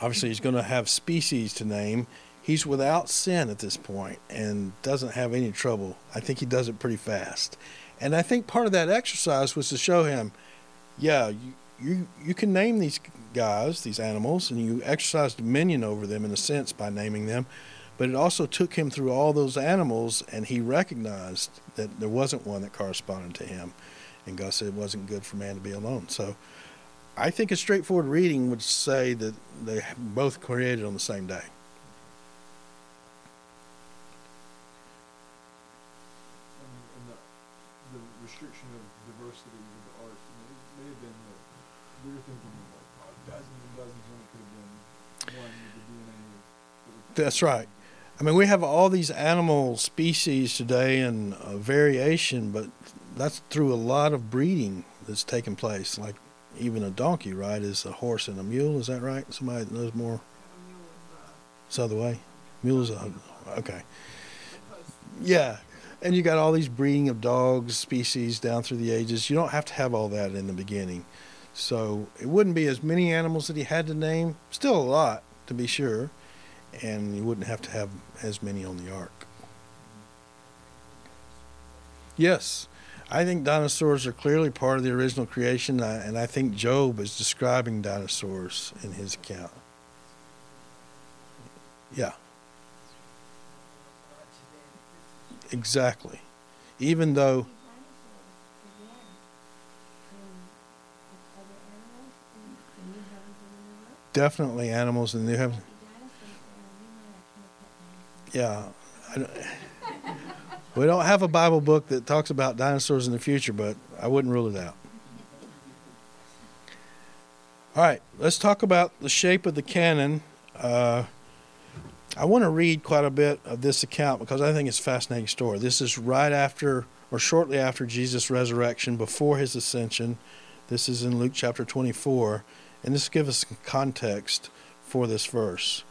Obviously, he's going to have species to name. He's without sin at this point and doesn't have any trouble. I think he does it pretty fast. And I think part of that exercise was to show him, yeah, you you, you can name these guys, these animals, and you exercise dominion over them in a sense by naming them. But it also took him through all those animals, and he recognized that there wasn't one that corresponded to him. And God said it wasn't good for man to be alone. So I think a straightforward reading would say that they both created on the same day. That's right. I mean, we have all these animal species today and uh, variation, but that's through a lot of breeding that's taken place. Like even a donkey, right, is a horse and a mule. Is that right? Somebody that knows more? It's the other way. Mule's a, okay. Yeah. And you got all these breeding of dogs, species down through the ages. You don't have to have all that in the beginning. So it wouldn't be as many animals that he had to name. Still a lot, to be sure. And you wouldn't have to have as many on the ark. Yes, I think dinosaurs are clearly part of the original creation, and I think Job is describing dinosaurs in his account. Yeah. Exactly. Even though... Definitely animals in the New Heaven. Yeah, I don't, we don't have a Bible book that talks about dinosaurs in the future, but I wouldn't rule it out. All right, let's talk about the shape of the canon. Uh, I want to read quite a bit of this account because I think it's a fascinating story. This is right after or shortly after Jesus' resurrection, before his ascension. This is in Luke chapter twenty-four, and this gives us some context for this verse.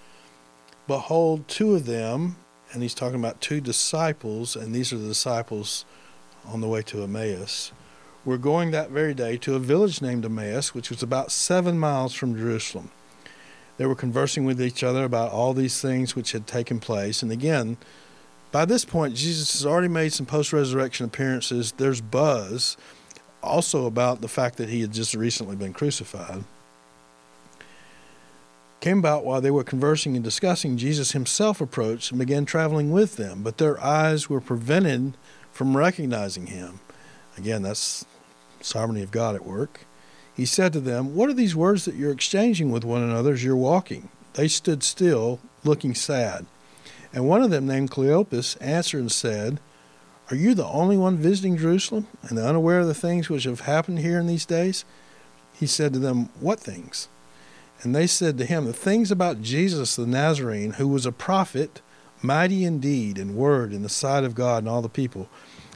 Behold, two of them, and he's talking about two disciples, and these are the disciples on the way to Emmaus, were going that very day to a village named Emmaus, which was about seven miles from Jerusalem. They were conversing with each other about all these things which had taken place. And again, by this point, Jesus has already made some post-resurrection appearances. There's buzz also about the fact that he had just recently been crucified. Came about while they were conversing and discussing, Jesus himself approached and began traveling with them, but their eyes were prevented from recognizing him. Again, that's sovereignty of God at work. He said to them, "What are these words that you're exchanging with one another as you're walking?" They stood still, looking sad. And one of them, named Cleopas, answered and said, "Are you the only one visiting Jerusalem and unaware of the things which have happened here in these days?" He said to them, "What things?" And they said to him, the things about Jesus the Nazarene, who was a prophet, mighty in deed and word in the sight of God and all the people,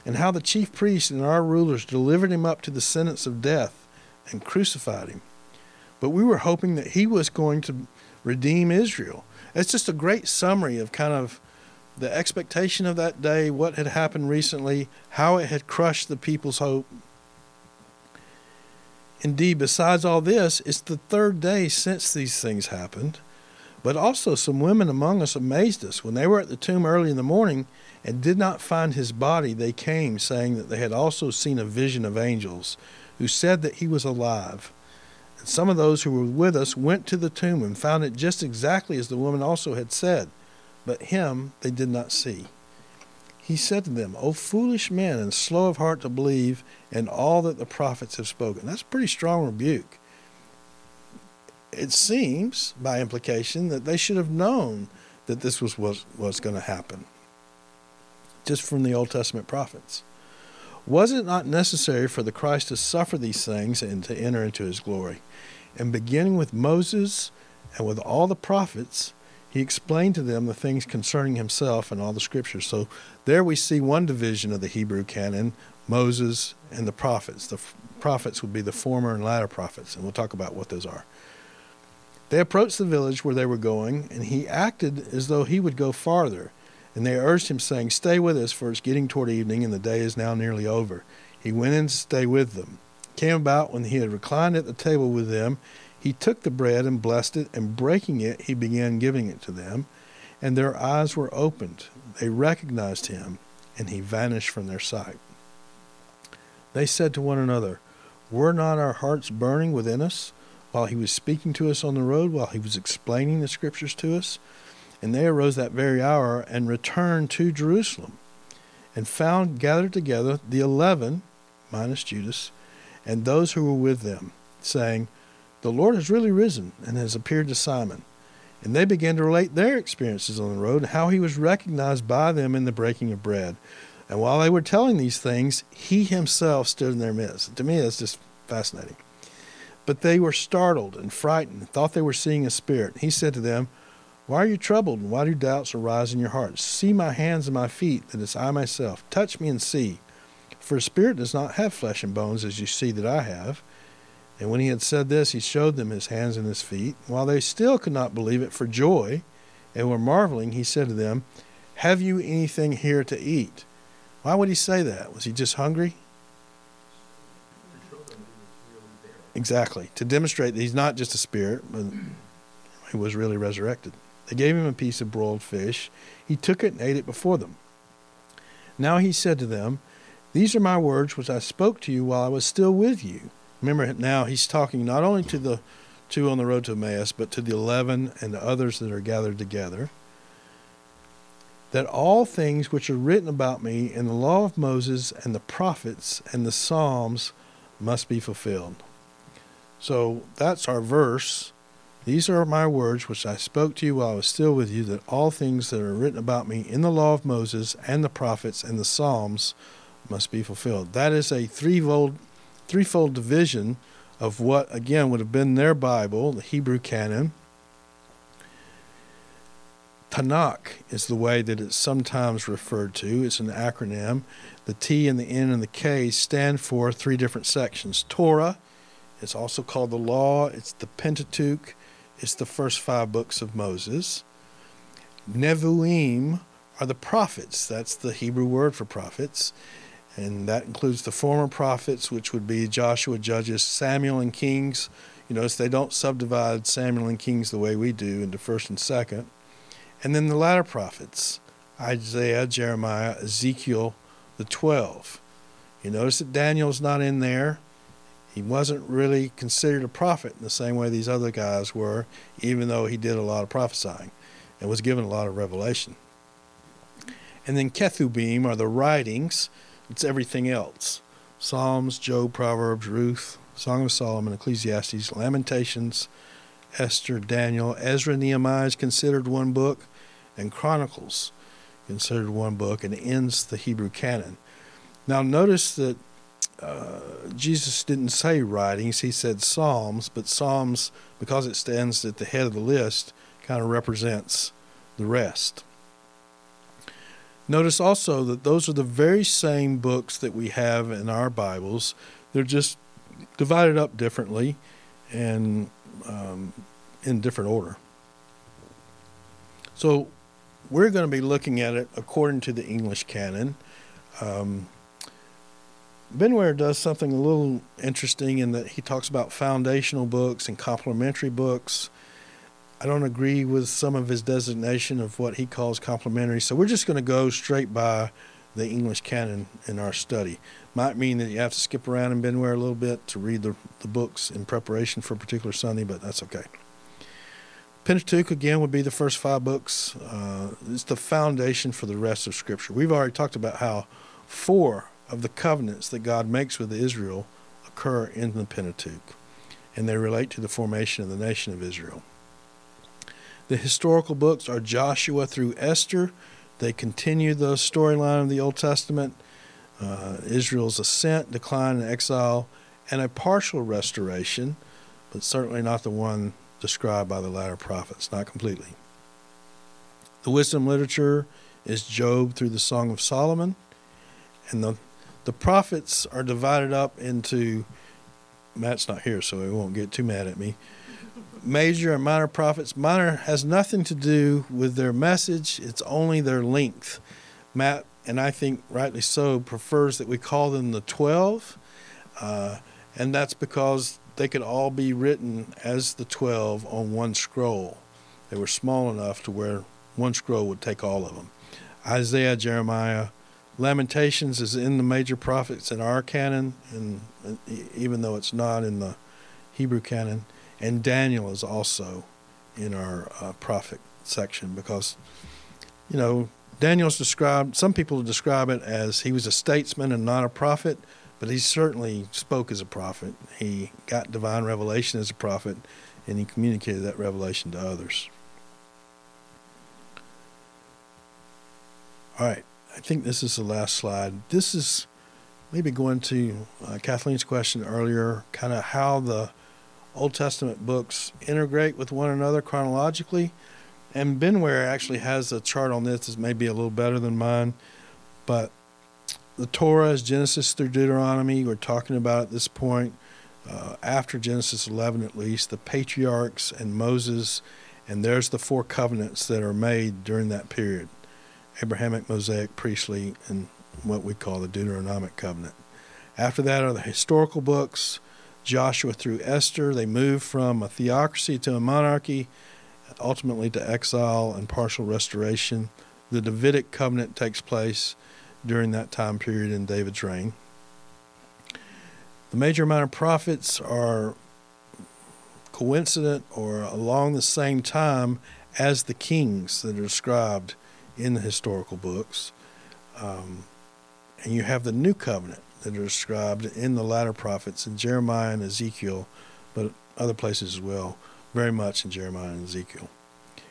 and how the chief priests and our rulers delivered him up to the sentence of death and crucified him. But we were hoping that he was going to redeem Israel. It's just a great summary of kind of the expectation of that day, what had happened recently, how it had crushed the people's hope. Indeed, besides all this, it's the third day since these things happened. But also some women among us amazed us. When they were at the tomb early in the morning and did not find his body, they came, saying that they had also seen a vision of angels who said that he was alive. And some of those who were with us went to the tomb and found it just exactly as the woman also had said, but him they did not see. He said to them, O foolish men, and slow of heart to believe in all that the prophets have spoken. That's a pretty strong rebuke. It seems, by implication, that they should have known that this was what was going to happen, just from the Old Testament prophets. Was it not necessary for the Christ to suffer these things and to enter into his glory? And beginning with Moses and with all the prophets, he explained to them the things concerning himself and all the scriptures. So there we see one division of the Hebrew canon, Moses and the prophets. The prophets would be the former and latter prophets, and we'll talk about what those are. They approached the village where they were going, and he acted as though he would go farther. And they urged him, saying, Stay with us, for it's getting toward evening, and the day is now nearly over. He went in to stay with them. It came about when he had reclined at the table with them, he took the bread and blessed it, and breaking it, he began giving it to them. And their eyes were opened. They recognized him, and he vanished from their sight. They said to one another, Were not our hearts burning within us while he was speaking to us on the road, while he was explaining the scriptures to us? And they arose that very hour and returned to Jerusalem, and found gathered together the eleven, minus Judas, and those who were with them, saying, The Lord has really risen and has appeared to Simon. And they began to relate their experiences on the road, how he was recognized by them in the breaking of bread. And while they were telling these things, he himself stood in their midst. To me, that's just fascinating. But they were startled and frightened, and thought they were seeing a spirit. He said to them, Why are you troubled, and why do doubts arise in your hearts? See my hands and my feet, that it's I myself. Touch me and see. For a spirit does not have flesh and bones, as you see that I have. And when he had said this, he showed them his hands and his feet. While they still could not believe it for joy, and were marveling, he said to them, Have you anything here to eat? Why would he say that? Was he just hungry? Exactly. To demonstrate that he's not just a spirit, but he was really resurrected. They gave him a piece of broiled fish. He took it and ate it before them. Now he said to them, These are my words which I spoke to you while I was still with you. Remember, now he's talking not only to the two on the road to Emmaus, but to the eleven and the others that are gathered together, that all things which are written about me in the law of Moses and the prophets and the Psalms must be fulfilled. So that's our verse. These are my words which I spoke to you while I was still with you, that all things that are written about me in the law of Moses and the prophets and the Psalms must be fulfilled. That is a threefold, threefold division of what, again, would have been their Bible, the Hebrew canon. Tanakh is the way that it's sometimes referred to. It's an acronym. The T and the N and the K stand for three different sections. Torah, it's also called the Law. It's the Pentateuch. It's the first five books of Moses. Nevuim are the prophets. That's the Hebrew word for prophets. And that includes the former prophets, which would be Joshua, Judges, Samuel, and Kings. You notice they don't subdivide Samuel and Kings the way we do into first and second. And then the latter prophets, Isaiah, Jeremiah, Ezekiel, the twelve. You notice that Daniel's not in there. He wasn't really considered a prophet in the same way these other guys were, even though he did a lot of prophesying and was given a lot of revelation. And then Ketubim are the writings. It's everything else. Psalms, Job, Proverbs, Ruth, Song of Solomon, Ecclesiastes, Lamentations, Esther, Daniel, Ezra, Nehemiah is considered one book, and Chronicles considered one book, and ends the Hebrew canon. Now notice that Uh, Jesus didn't say writings, he said Psalms, but Psalms, because it stands at the head of the list, kind of represents the rest. Notice also that those are the very same books that we have in our Bibles. They're just divided up differently and um, in different order. So we're going to be looking at it according to the English canon. Um, Ben Ware does something a little interesting in that he talks about foundational books and complementary books. I don't agree with some of his designation of what he calls complementary, so we're just going to go straight by the English canon in our study. Might mean that you have to skip around in Ben Ware a little bit to read the, the books in preparation for a particular Sunday, but that's okay. Pentateuch, again, would be the first five books. Uh, it's the foundation for the rest of Scripture. We've already talked about how four of the covenants that God makes with Israel occur in the Pentateuch, and they relate to the formation of the nation of Israel. The historical books are Joshua through Esther. They continue the storyline of the Old Testament, uh, Israel's ascent, decline, and exile, and a partial restoration, but certainly not the one described by the latter prophets, not completely. The wisdom literature is Job through the Song of Solomon, and the, the prophets are divided up into, Matt's not here, so he won't get too mad at me, major and minor prophets. Minor has nothing to do with their message. It's only their length. Matt, and I think rightly so, prefers that we call them the twelve. Uh, and that's because they could all be written as the twelve on one scroll. They were small enough to where one scroll would take all of them. Isaiah, Jeremiah, Lamentations is in the major prophets in our canon, and even though it's not in the Hebrew canon. And Daniel is also in our uh, prophet section because, you know, Daniel's described, some people describe it as he was a statesman and not a prophet, but he certainly spoke as a prophet. He got divine revelation as a prophet, and he communicated that revelation to others. All right, I think this is the last slide. This is maybe going to uh, Kathleen's question earlier, kind of how the Old Testament books integrate with one another chronologically, and Ben Ware actually has a chart on this that's maybe a little better than mine, but the Torah is Genesis through Deuteronomy. We're talking about at this point, uh, after Genesis eleven at least, the patriarchs and Moses, and there's the four covenants that are made during that period: Abrahamic, Mosaic, priestly, and what we call the Deuteronomic covenant. After that are the historical books, Joshua through Esther. They move from a theocracy to a monarchy, ultimately to exile and partial restoration. The Davidic covenant takes place during that time period in David's reign. The major minor prophets are coincident or along the same time as the kings that are described in the historical books. Um, and you have the new covenant that are described in the latter prophets, in Jeremiah and Ezekiel, but other places as well, very much in Jeremiah and Ezekiel.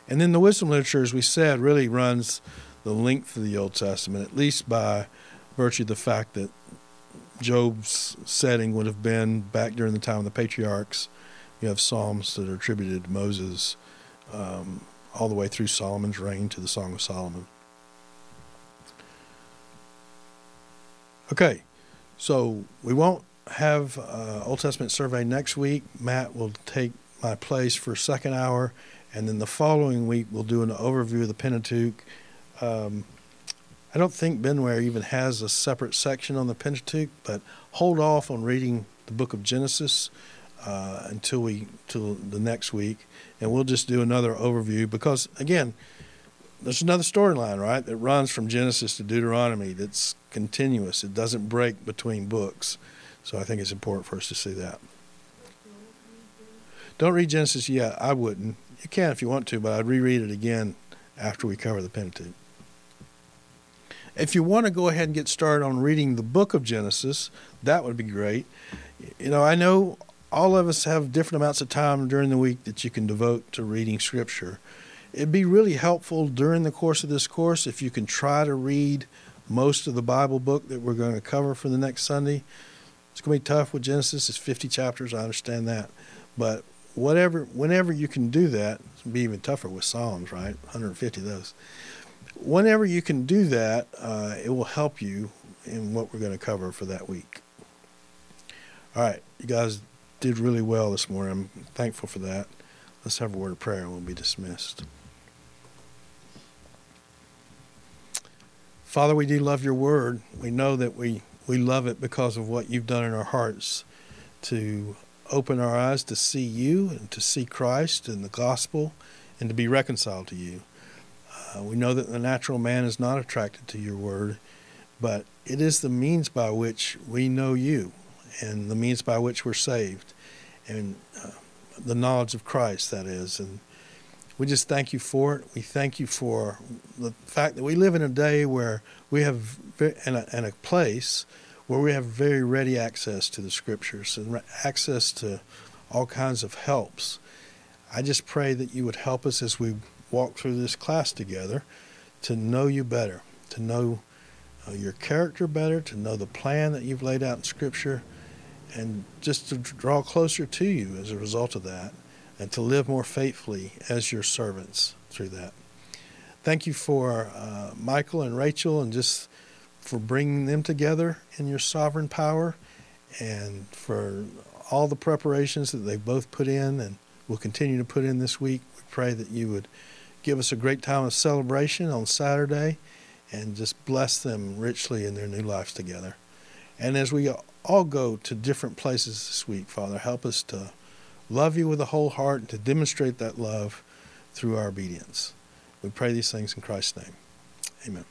And then the wisdom literature, as we said, really runs the length of the Old Testament, at least by virtue of the fact that Job's setting would have been back during the time of the patriarchs. You have Psalms that are attributed to Moses, um, all the way through Solomon's reign to the Song of Solomon. Okay. So we won't have uh, Old Testament survey next week. Matt will take my place for a second hour, and then the following week we'll do an overview of the Pentateuch. Um, I don't think Ben Ware even has a separate section on the Pentateuch, but hold off on reading the book of Genesis uh, until we till the next week, and we'll just do another overview because, again, there's another storyline, right, that runs from Genesis to Deuteronomy that's continuous. It doesn't break between books. So I think it's important for us to see that. Don't read Genesis yet. I wouldn't. You can if you want to, but I'd reread it again after we cover the Pentateuch. If you want to go ahead and get started on reading the book of Genesis, that would be great. You know, I know all of us have different amounts of time during the week that you can devote to reading Scripture. It'd be really helpful during the course of this course if you can try to read most of the Bible book that we're going to cover for the next Sunday. It's going to be tough with Genesis. It's fifty chapters. I understand that. But whatever, whenever you can do that, it'll be even tougher with Psalms, right? one hundred fifty of those. Whenever you can do that, uh, it will help you in what we're going to cover for that week. All right, you guys did really well this morning. I'm thankful for that. Let's have a word of prayer and we'll be dismissed. Father, we do love your word. We know that we, we love it because of what you've done in our hearts to open our eyes to see you and to see Christ and the gospel and to be reconciled to you. Uh, we know that the natural man is not attracted to your word, but it is the means by which we know you and the means by which we're saved and uh, the knowledge of Christ, that is. And we just thank you for it. We thank you for the fact that we live in a day where we have, and a, and a place where we have very ready access to the scriptures and access to all kinds of helps. I just pray that you would help us as we walk through this class together to know you better, to know uh, your character better, to know the plan that you've laid out in scripture, and just to draw closer to you as a result of that, and to live more faithfully as your servants through that. Thank you for uh, Michael and Rachel and just for bringing them together in your sovereign power and for all the preparations that they've both put in and will continue to put in this week. We pray that you would give us a great time of celebration on Saturday and just bless them richly in their new lives together. And as we all go to different places this week, Father, help us to love you with a whole heart and to demonstrate that love through our obedience. We pray these things in Christ's name. Amen.